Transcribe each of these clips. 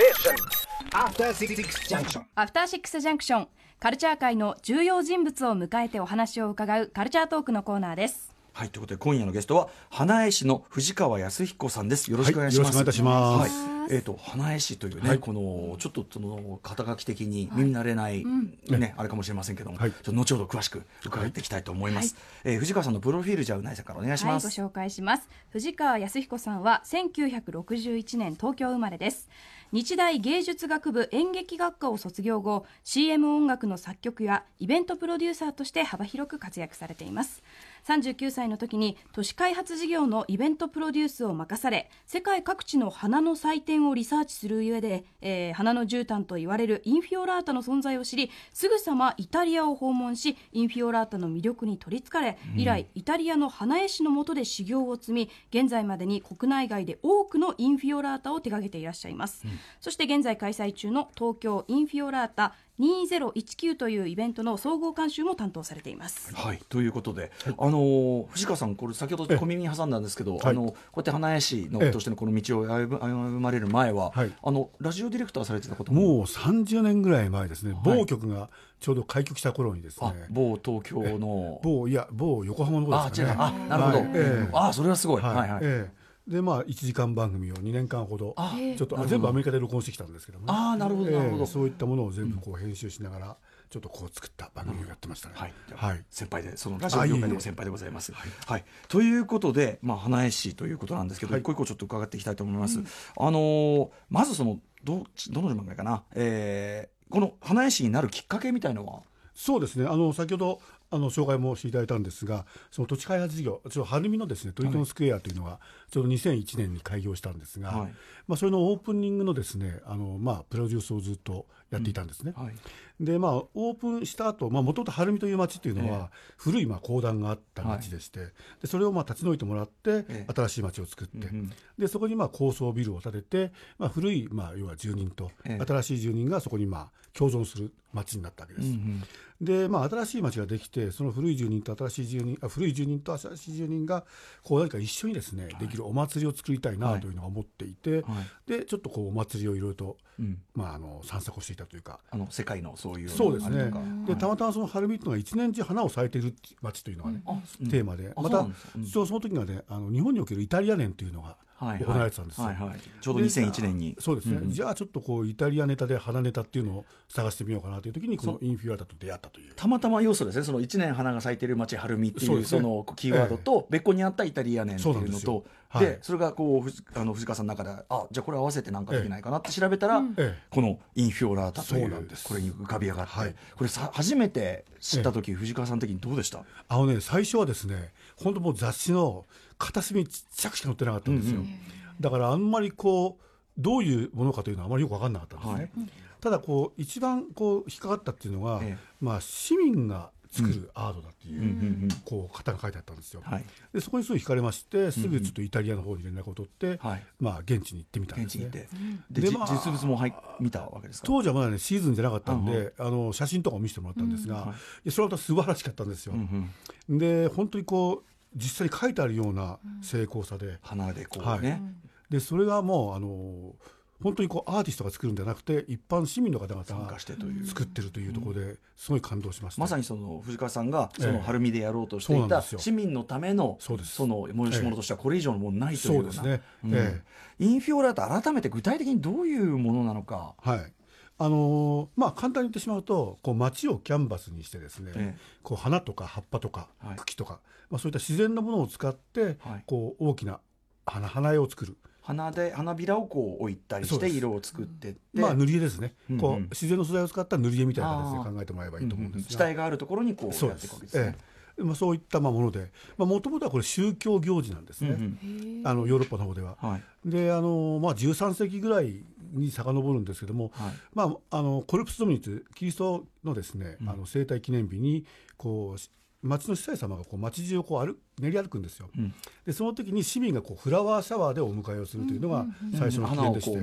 Station. After Six Junction. After Six Junction. カルチャー界の重要人物を迎えてお話を伺うカルチャートークのコーナーです。はい、ということで今夜のゲストは花江市の藤川康彦さんです。よろしくお願いします。はい、よろしくお願いいたします。はい、花江市というね、はい、このちょっとその肩書き的に耳慣れない、はいね、あれかもしれませんけども、はい、ちょっと後ほど詳しく伺っていきたいと思います、はい藤川さんのプロフィールじゃうないさんからお願いします、はい、ご紹介します。藤川康彦さんは1961年東京生まれです。日大芸術学部演劇学科を卒業後 CM 音楽の作曲やイベントプロデューサーとして幅広く活躍されています。39歳の時に都市開発事業のイベントプロデュースを任され、世界各地の花の祭典をリサーチする上で、花の絨毯と言われるインフィオラータの存在を知り、すぐさまイタリアを訪問し、インフィオラータの魅力に取りつかれ、以来イタリアの花絵師の下で修行を積み、現在までに国内外で多くのインフィオラータを手掛けていらっしゃいます、そして現在開催中の東京インフィオラータ2019というイベントの総合監修も担当されています。はい、ということで、はい、藤川さんこれ先ほど小耳に挟んだんですけど、こうやって花屋市のとしてのこの道を歩まれる前は、はい、ラジオディレクターされてたことももう30年ぐらい前ですね。某局がちょうど開局した頃にですね。はい、某東京の某横浜の方ですかね。あ、なるほど。あ、それはすごい。はい、はい、はい。で1時間番組を2年間ほどちょっと全部アメリカで録音してきたんですけども、ね、あ、なるほど、なるほど。そういったものを全部こう編集しながらちょっとこう作った番組をやってましたね、はいはい、先輩でそのラジオ業界でも先輩でございます、はいはい、ということで、花江市ということなんですけど、はい、一個一個ちょっと伺っていきたいと思います、まずその どの番組かな、この花江市になるきっかけみたいのは。そうですね、先ほど紹介もしていただいたんですが、その土地開発事業、晴海のですねトリトンスクエアというのがちょうど2001年に開業したんですが、はい、それのオープニングのですねプロデュースをずっとやっていたんですね、はい、でオープンした後、もともと晴海という町というのは古い公団があった町でして、はい、でそれを立ち退いてもらって、新しい町を作って、でそこに高層ビルを建てて、古い要は住人と、新しい住人がそこに共存する町になったわけです、で新しい町ができて、その古い住人と新しい住人が何か一緒にですね、はい、できるお祭りを作りたいなというのを思っていて、はい、でちょっとお祭りをいろいろと、散策をしていたというか、世界のそういうのそうですね、でたまたまその晴海というのが一年中花を咲いている町というのがね、テーマで、またその時がね日本におけるイタリア年というのが行われてたんですよ、ちょうど2001年に。そうですね、じゃあちょっとイタリアネタで花ネタっていうのを探してみようかなという時にこのインフィオラータと出会ったという、たまたま要素ですね。その1年花が咲いている町晴海っていう、そのキーワードと別個にあったイタリア年っていうのと、でそれが藤川さんの中で、じゃあこれ合わせて何かできないかなって調べたら、このインフィオラータというこれに浮かび上がって、これ初めて知った時藤川さん的にどうでした？最初はですね、本当もう雑誌の片隅にちっちゃくしか載ってなかったんですよ、だからあんまりどういうものかというのはあまりよく分かんなかったんですね、ただ一番引っかかったっていうのが、市民が作るアートだっていう方が書いてあったんですよ、でそこにすぐ惹かれまして、すぐちょっとイタリアの方に連絡を取って、現地に行ってみたんですね。現地に行って実物も見たわけですか？当時はまだねシーズンじゃなかったんで、写真とかを見せてもらったんですが、それは素晴らしかったんですよ。で本当に実際に書いてあるような精巧さで、花でね、でそれがもう本当にアーティストが作るんじゃなくて、一般市民の方々が作ってるというところですごい感動しました。まさにその藤川さんが晴海でやろうとしていた市民のためのその催し物としてはこれ以上のものないというような。そうですね。インフィオラータ、改めて具体的にどういうものなのか。はい。簡単に言ってしまうと、街をキャンバスにしてですね、花とか葉っぱとか茎とか、そういった自然のものを使って大きな花絵を作る。花びらを置いたりして色を作ってって、塗り絵ですね、自然の素材を使った塗り絵みたいな形で考えてもらえばいいと思うんですが、地帯があるところにやっていくわけですね。そういったもので、もともとはこれ宗教行事なんですね、ヨーロッパの方では。で13世紀ぐらいに遡るんですけども、コルプスドミニツ、キリストのですね生誕記念日に町の司祭様が町中を練り歩くんですよ、でその時に市民がフラワーシャワーでお迎えをするというのが最初の記念でして、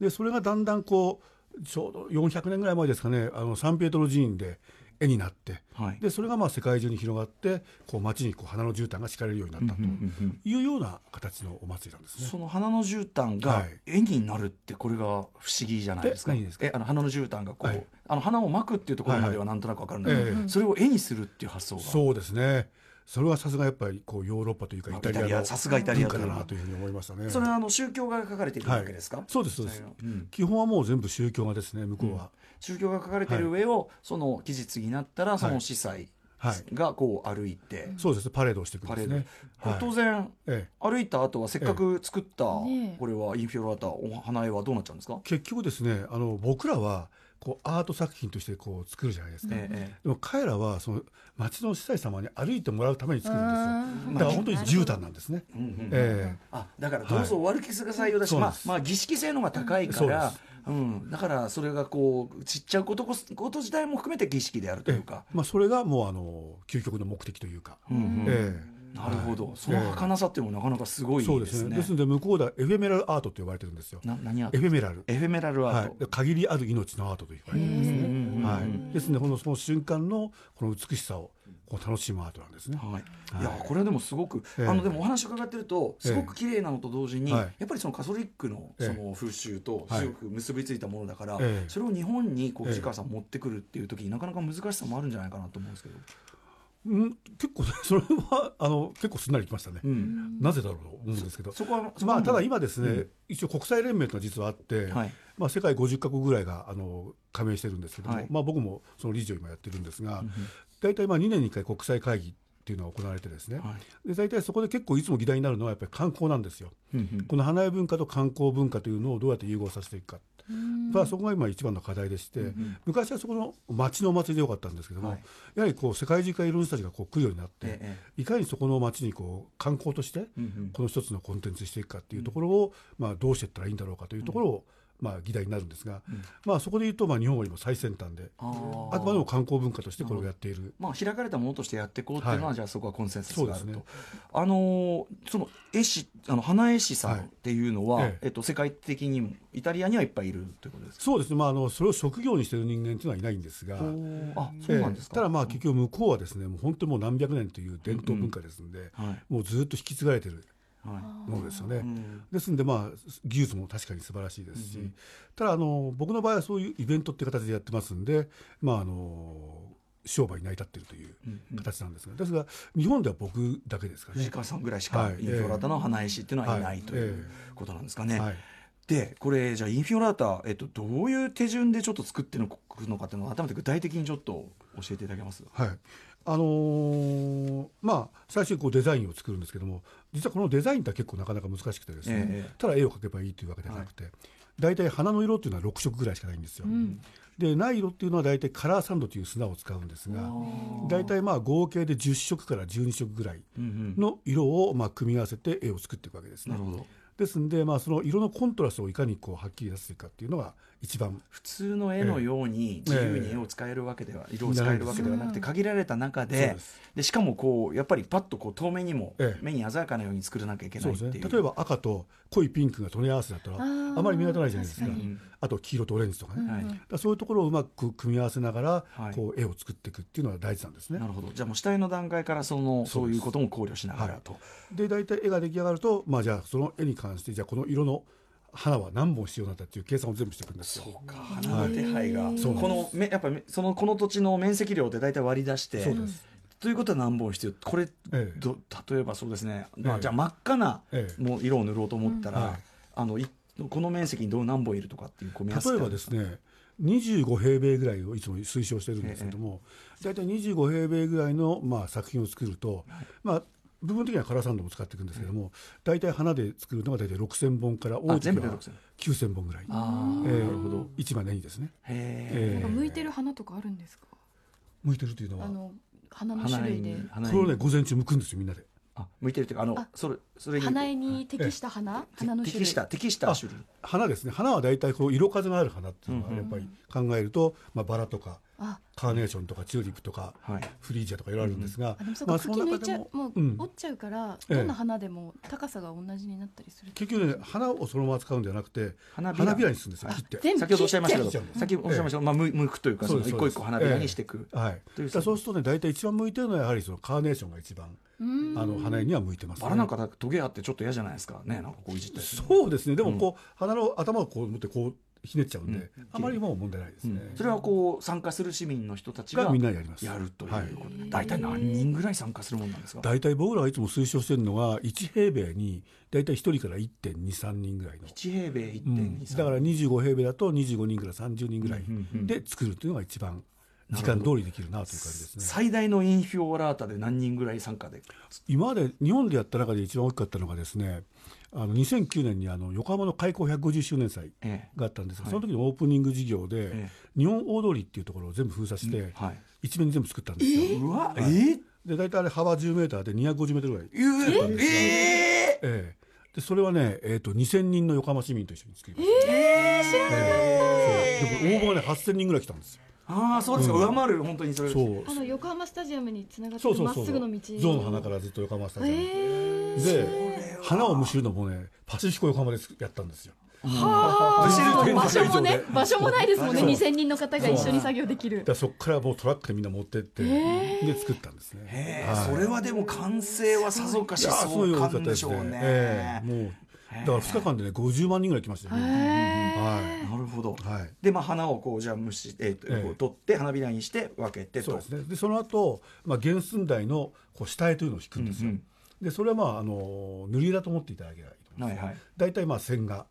でそれがだんだんちょうど400年ぐらい前ですかね、サンピエトロ寺院で絵になって、はい、でそれがまあ世界中に広がってこう街にこう花の絨毯が敷かれるようになったというような形のお祭りなんですね。その花の絨毯が絵になるってこれが不思議じゃないですか。ですか、あの花の絨毯がこう、はい、あの花をまくっていうところまではなんとなく分かるんだけど、はいはい、それを絵にするっていう発想が、そうですね、それはさすがやっぱりこうヨーロッパというかイタリアの文化だなというふうに思いましたね。それはあの宗教が書かれているわけですか。はい、そうですそうです、うん、基本はもう全部宗教がですね、向こうは、うん、宗教が書かれている上を、はい、その期日になったらその司祭がこう歩いて、はいはい、そうです、パレードをしていくんですね。はい、当然、歩いた後はせっかく作った、これはインフィオラータお花絵はどうなっちゃうんですか。結局ですね、あの僕らはこうアート作品としてこう作るじゃないですか、でも彼らはその町の司祭様に歩いてもらうために作るんですよ。だから本当に絨毯なんですね。あ、だからどうぞお歩きする採用だし、はい、まあ儀式性のが高いから、うん、だからそれがこうちっちゃいこと自体も含めて儀式であるというか、それがもうあの究極の目的というか、なるほど、はい、その儚さっていうのもなかなかすごいですね。そうですね、ですので向こうではエフェメラルアートって呼ばれてるんですよ。何アート？エフェメラルアート、はい、限りある命のアートという感じですね。はい、ですのでその瞬間のこの美しさをこう楽しむアートなんですね。いやこれでもすごく、でもお話伺ってるとすごく綺麗なのと同時に、やっぱりそのカトリックのその風習とすごく結びついたものだから、それを日本にこう藤川さん持ってくるっていう時になかなか難しさもあるんじゃないかなと思うんですけど。結構それは結構すんなりきましたね。なぜだろうと思うんですけど、ただ今ですね、一応国際連盟というのは実はあって、世界50カ国ぐらいが加盟してるんですけども、僕もその理事を今やってるんですが、大体2年に1回国際会議っていうのが行われてですね、で大体そこで結構いつも議題になるのはやっぱり観光なんですよ。この花絵文化と観光文化というのをどうやって融合させていくか、そこが今一番の課題でして、昔はそこの町のお祭りでよかったんですけども、やはりこう世界中からいろんな人たちがこう来るようになって、いかにそこの町にこう観光としてこの一つのコンテンツにしていくかっていうところを、どうしていったらいいんだろうかというところを議題になるんですが、そこでいうと日本は今最先端で、あくまでも観光文化としてこれをやっている、開かれたものとしてやっていこうっていうのは、じゃあそこはコンセンサスがあると。その絵師、花絵師さんっていうのは世界的にもイタリアにはいっぱいいるということですか。そうですね、それを職業にしている人間というのはいないんですが、ただ結局向こうはですね、もう本当にもう何百年という伝統文化ですので、もうずっと引き継がれているものですよね。ですので技術も確かに素晴らしいですし、ただ僕の場合はそういうイベントっていう形でやってますんで、商売に成り立っているという形なんですが、ですが日本では僕だけですからね。藤川さんぐらいしかインフィオラータの花絵師っていうのはいないということなんですかね。でこれじゃあインフィオラータ、どういう手順でちょっと作っていくのかっていうのを改めて具体的にちょっと教えていただけます。はい、最初にこうデザインを作るんですけども、実はこのデザインって結構なかなか難しくてですね、ただ絵を描けばいいというわけではなくて、大体花の色っていうのは6色ぐらいしかないんですよ。でない色っていうのは大体カラーサンドという砂を使うんですが、大体合計で10色から12色ぐらいの色を組み合わせて絵を作っていくわけですね。なるほど。ですので、その色のコントラストをいかにこうはっきり出すかっていうのが一番。普通の絵のように自由に色を使えるわけではなくて、限られた中で、しかもこうやっぱりパッとこう透明にも目に鮮やかなように作らなきゃいけないっていう。そうですね、例えば赤と濃いピンクが取り合わせだったらあまり目立たないじゃないですか。あと黄色とオレンジとかね、そういうところをうまく組み合わせながらこう絵を作っていくっていうのは大事なんですね。なるほど。じゃあもう下絵の段階からそういうことも考慮しながらと。で大体絵が出来上がると、じゃあその絵に関してじゃあこの色の花は何本必要なんだっていう計算を全部していくんですよ。そうか、花の手配が、やっぱりこの土地の面積量で大体割り出して、そうです。ということは何本必要、これ、例えばそうですね、じゃあ真っ赤なもう色を塗ろうと思ったら、この面積に何本いるとかっていう組み合わせ。例えばですね、25平米ぐらいをいつも推奨してるんですけども、大体25平米ぐらいの作品を作ると、部分的にはカラーサンドも使っていくんですけども、大体花で作るのが大体6000本から多い時は9000本ぐらい。なるほど。一番ネギですね。向いてる花とかあるんですか。向いてるというのは花の種類で、それをね午前中向くんですよ、みんなで。向いてるというか花絵に適した花、花の種類、適した種類、花ですね。花は大体色数のある花っていうのはやっぱり考えると、バラとかカーネーションとかチューリップとか、はい、フリージアとかいろいろあるんですが、うん、その中でも、もう折っちゃうから、どんな花でも高さが同じになったりする。結局ね、花をそのまま使うんではなくて花びらにするんですよ。切って先ほどおっしゃいましたけど、先ほどおっしゃいましたが、剥くというか、その一個一個花びらにしていく、そうするとね、大体一番向いてるのはやはりそのカーネーションが一番花絵には向いてますね。バラなんかトゲあってちょっと嫌じゃないですかね、なんかこういじったりする。そうですね。でもこう、花の頭をこう持ってこうひねっちゃうんで、うん、あまりもう問題ないですね、うん、それはこう参加する市民の人たちがみんなやりますやるということで、大体何人ぐらい参加するもんなんですか。大体僕らはいつも推奨してるのは1平米に大体1人から 1.23 人ぐらいの1平米 1.23、うん、だから25平米だと25人から30人ぐらいで作るというのが一番時間通りできるなという感じですね。最大のインフィオラータで何人ぐらい参加で、今まで日本でやった中で一番大きかったのがですね、2009年に横浜の開港150周年祭があったんですが、その時のオープニング事業で、日本大通りっていうところを全部封鎖して、一面に全部作ったんですよ。うわ、で大体あれ幅10メーターで250メートルぐらい作ったんですよ。でそれはね、2000人の横浜市民と一緒に作りました。でも応募がね8000人ぐらい来たんですよ。ああ、そうですか、上回る、本当にそれですね。横浜スタジアムにつながってるまっすぐの道、象の花からずっと横浜スタジアムで花をむしるのもね、パシフィコ横浜でやったんですよ。場所もね、場所もないですもんね。2000人の方が一緒に作業できる。そこからもうトラックでみんな持ってってで作ったんですね。それはでも完成はさぞかしそうなんでしょうね。もうだから2日間でね50万人ぐらい来ましたよね。なるほど。でまあ花をこうじゃあ蒸し取って花びらにして分けてと。そうですね。でその後原寸大のこう下絵というのを引くんですよ。でそれはまあ塗り絵だと思っていただければいいと思います。大体まあ線画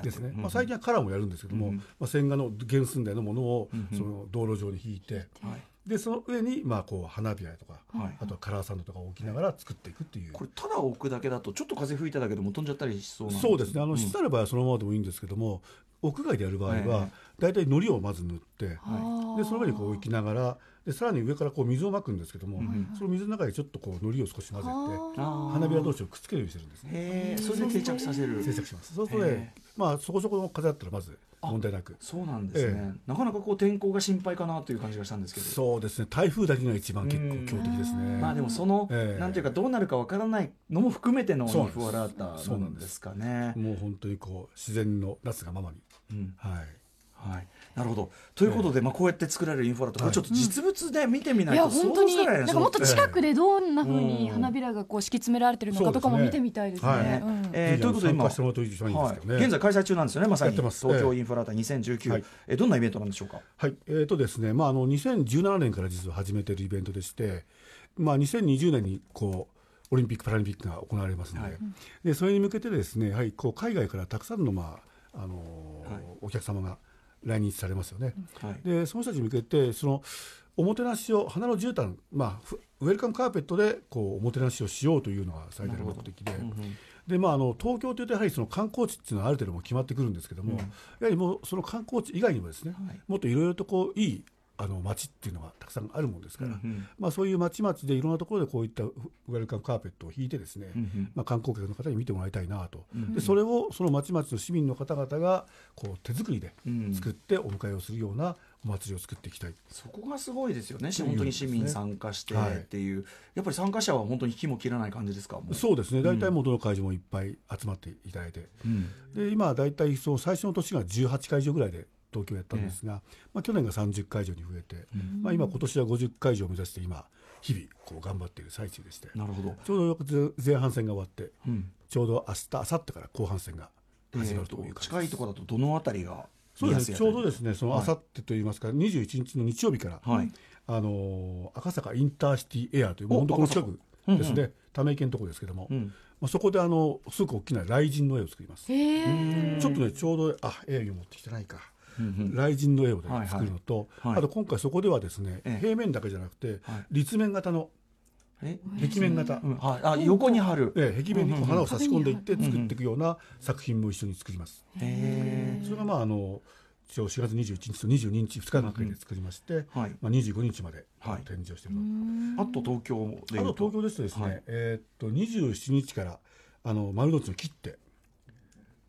ですね。まあ最近はカラーもやるんですけども、線画の原寸大のものをその道路上に引いて。でその上にまあこう花びらとか、あとはカラーサンドとかを置きながら作っていくっていう、これただ置くだけだとちょっと風吹いただけでも飛んじゃったりしそうなんです。そうですね、室内の場合はそのままでもいいんですけども、屋外でやる場合は大体糊をまず塗って、でその上にこう置きながら、でさらに上からこう水をまくんですけども、その水の中にちょっとこう糊を少し混ぜて花びら同士をくっつけるようにしてるんですね。それで定着させる。定着します。そうするとね、まあそこそこの風だったらまず問題なく。そうなんですね。なかなかこう天候が心配かなという感じがしたんですけど。そうですね。台風だけが一番結構強敵ですね。まあでもそのなんていうかどうなるかわからないのも含めてのインフォラーターなんですかね。もう本当にこう自然のなすがままに。はい、なるほど。ということで、こうやって作られるインフォラーター、ちょっと実物で見てみないと想像つかないですね。もっと近くでどんなふうに花びらがこう敷き詰められてるのかとかも見てみたいですね。ということで今現在開催中なんですよね。まさに東京インフォラーター2019、どんなイベントなんでしょうか。ですね、2017年から実は始めているイベントでして、2020年にこうオリンピック・パラリンピックが行われますので、それに向けてですね、こう海外からたくさんのお客様が来日されますよね。でその人たちに向けてそのおもてなしを花の絨毯、ウェルカムカーペットでこうおもてなしをしようというのが最大の目的で、で東京というとやはりその観光地っていうのはある程度も決まってくるんですけども、やはりもうその観光地以外にもですね、もっといろいろとこういい街っていうのがたくさんあるもんですから、そういう街々でいろんなところでこういったウェルカムカーペットを引いてですね、観光客の方に見てもらいたいなと、でそれをその街々の市民の方々がこう手作りで作ってお迎えをするようなお祭りを作っていきたい。そこがすごいですよね。本当に市民参加してっていう、やっぱり参加者は本当に引きも切らない感じですか。そうですね、大体元の会場もいっぱい集まっていただいて、で今大体その最初の年が18会場ぐらいで東京やったんですが、去年が30会場に増えて、今年は50会場を目指して今日々こう頑張っている最中でして、なるほど。ちょうど前半戦が終わって、ちょうど明日明後日から後半戦が始まるという感じです。近いところだとどのあたりが。そうですね、ちょうどですね、その明後日といいますか、21日の日曜日から、赤坂インターシティエアという、もう本当この近くですね、ため池のところですけども、そこですごく大きな雷神の絵を作ります。ちょっとね、ちょうど絵を持ってきてないか。雷神の絵を作るのと、あと今回そこではですね、平面だけじゃなくて立面型の壁面型、横に貼る壁面に花を差し込んでいって作っていくような作品も一緒に作ります。それが4月21日と22日2日間かけて作りまして、25日まで展示をしている。あと東京でいうと、東京ですとですね、27日から丸の内の切手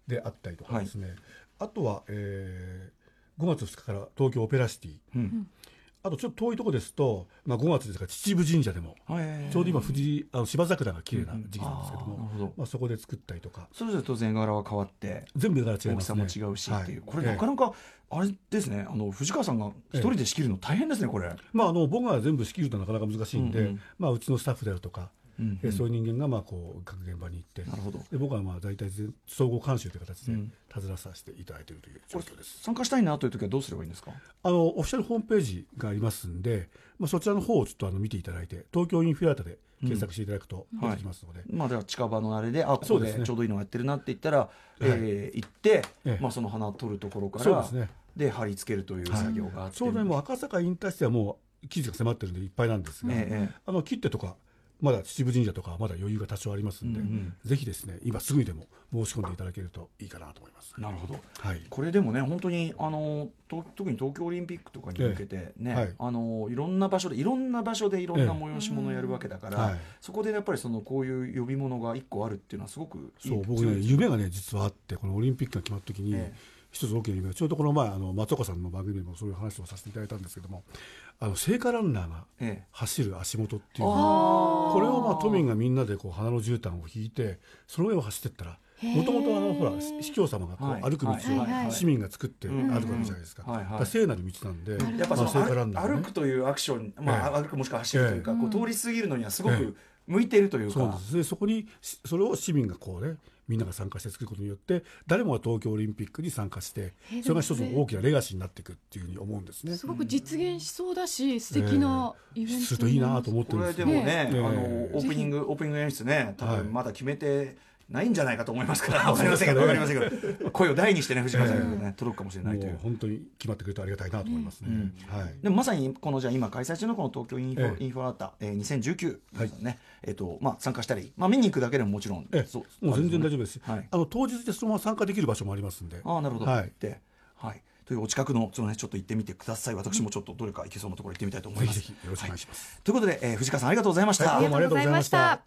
であったりとかですね、あとは、5月2日から東京オペラシティ、あとちょっと遠いとこですと、まあ、5月ですから秩父神社でも、ちょうど今芝桜が綺麗な時期なんですけども、まあ、そこで作ったりとか。それぞれ当然柄は変わって全部柄違いますね、大きさも違うしっていう、これなかなかあれですね、藤川さんが一人で仕切るの大変ですねこれ。まあ、僕が全部仕切るとなかなか難しいんで、まあ、うちのスタッフであるとか、そういう人間がまあこう各現場に行って、なるほど、で僕はまあ大体総合監修という形でたずらさせていただいているという状況です。参加したいなという時はどうすればいいんですか？オフィシャルホームページがありますんで、まあ、そちらの方をちょっと見ていただいて、東京インフィラータで検索していただくと出てきますので、まあ、では近場のあれで、ここでちょうどいいのやってるなって言ったら、行って、まあ、その花を取るところから、そうですね、で貼り付けるという作業があって、ちょうどもう赤坂インターシティはもう生地が迫ってるんでいっぱいなんですが、切手とかまだ秩父神社とかはまだ余裕が多少ありますんで、ぜひですね今すぐにでも申し込んでいただけるといいかなと思います。なるほど、はい、これでもね本当に特に東京オリンピックとかに向けてね、いろんな場所でいろんな催し物をやるわけだから、そこでやっぱりこういう呼び物が1個あるっていうのはすごくいい。そう、僕ね夢がね実はあって、このオリンピックが決まった時に、一つ大きな夢が、ちょうどこの前松岡さんの番組でもそういう話をさせていただいたんですけども、聖火ランナーが走る足元っていうのを、これをまあ都民がみんなでこう花の絨毯を引いてその上を走っていったら、もともとほら司教様がこう歩く道を市民が作って歩くわけじゃないですか。だから聖なる道なんで、やっぱ聖火ランナーね、歩くというアクション、歩くもしくは走るというか、こう通り過ぎるのにはすごく向いているというか、そうですね、そこにそれを市民がこうねみんなが参加して作ることによって、誰もが東京オリンピックに参加して、それが一つの大きなレガシーになっていくっていうふうに思うんですね。すごく実現しそうだし、素敵なイベントするといいなと思ってるんですけど、これでもねオープニング演出ね、多分まだ決めてないんじゃないかと思いますから、わかりませんけど、声を大にしてね、藤川さんにね、届くかもしれないという。本当に決まってくれてありがたいなと思いますね。でもまさにこのじゃあ今開催中のこの東京インフィラータ2019ね、参加したり、まあ見に行くだけでももちろん、もう全然大丈夫ですし、当日でそのまま参加できる場所もありますんで。ああ、なるほど。で、はい。というお近くのちょっと行ってみてください。私もちょっとどれか行けそうなところ行ってみたいと思います。ぜひよろしくお願いします。ということで藤川さんありがとうございました。どうもありがとうございました。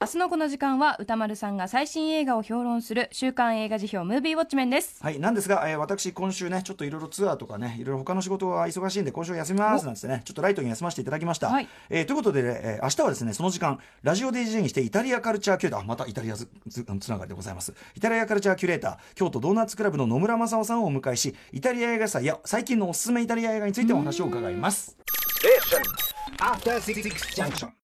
明日のこの時間は歌丸さんが最新映画を評論する週刊映画辞表ムービーウォッチメンです。はい、なんですが、私今週ねちょっといろいろツアーとかねいろいろ他の仕事が忙しいんで、今週休みますなんてねちょっとライトに休ませていただきました、ということで、明日はですねその時間ラジオ DJ にしてイタリアカルチャーキュレーター、またイタリアつながりでございます。イタリアカルチャーキュレーター京都ドーナツクラブの野村正夫さんをお迎えし、イタリア映画祭や最近のおすすめイタリア映画についてお話を伺います。えっ、アフターシックスジャンクション。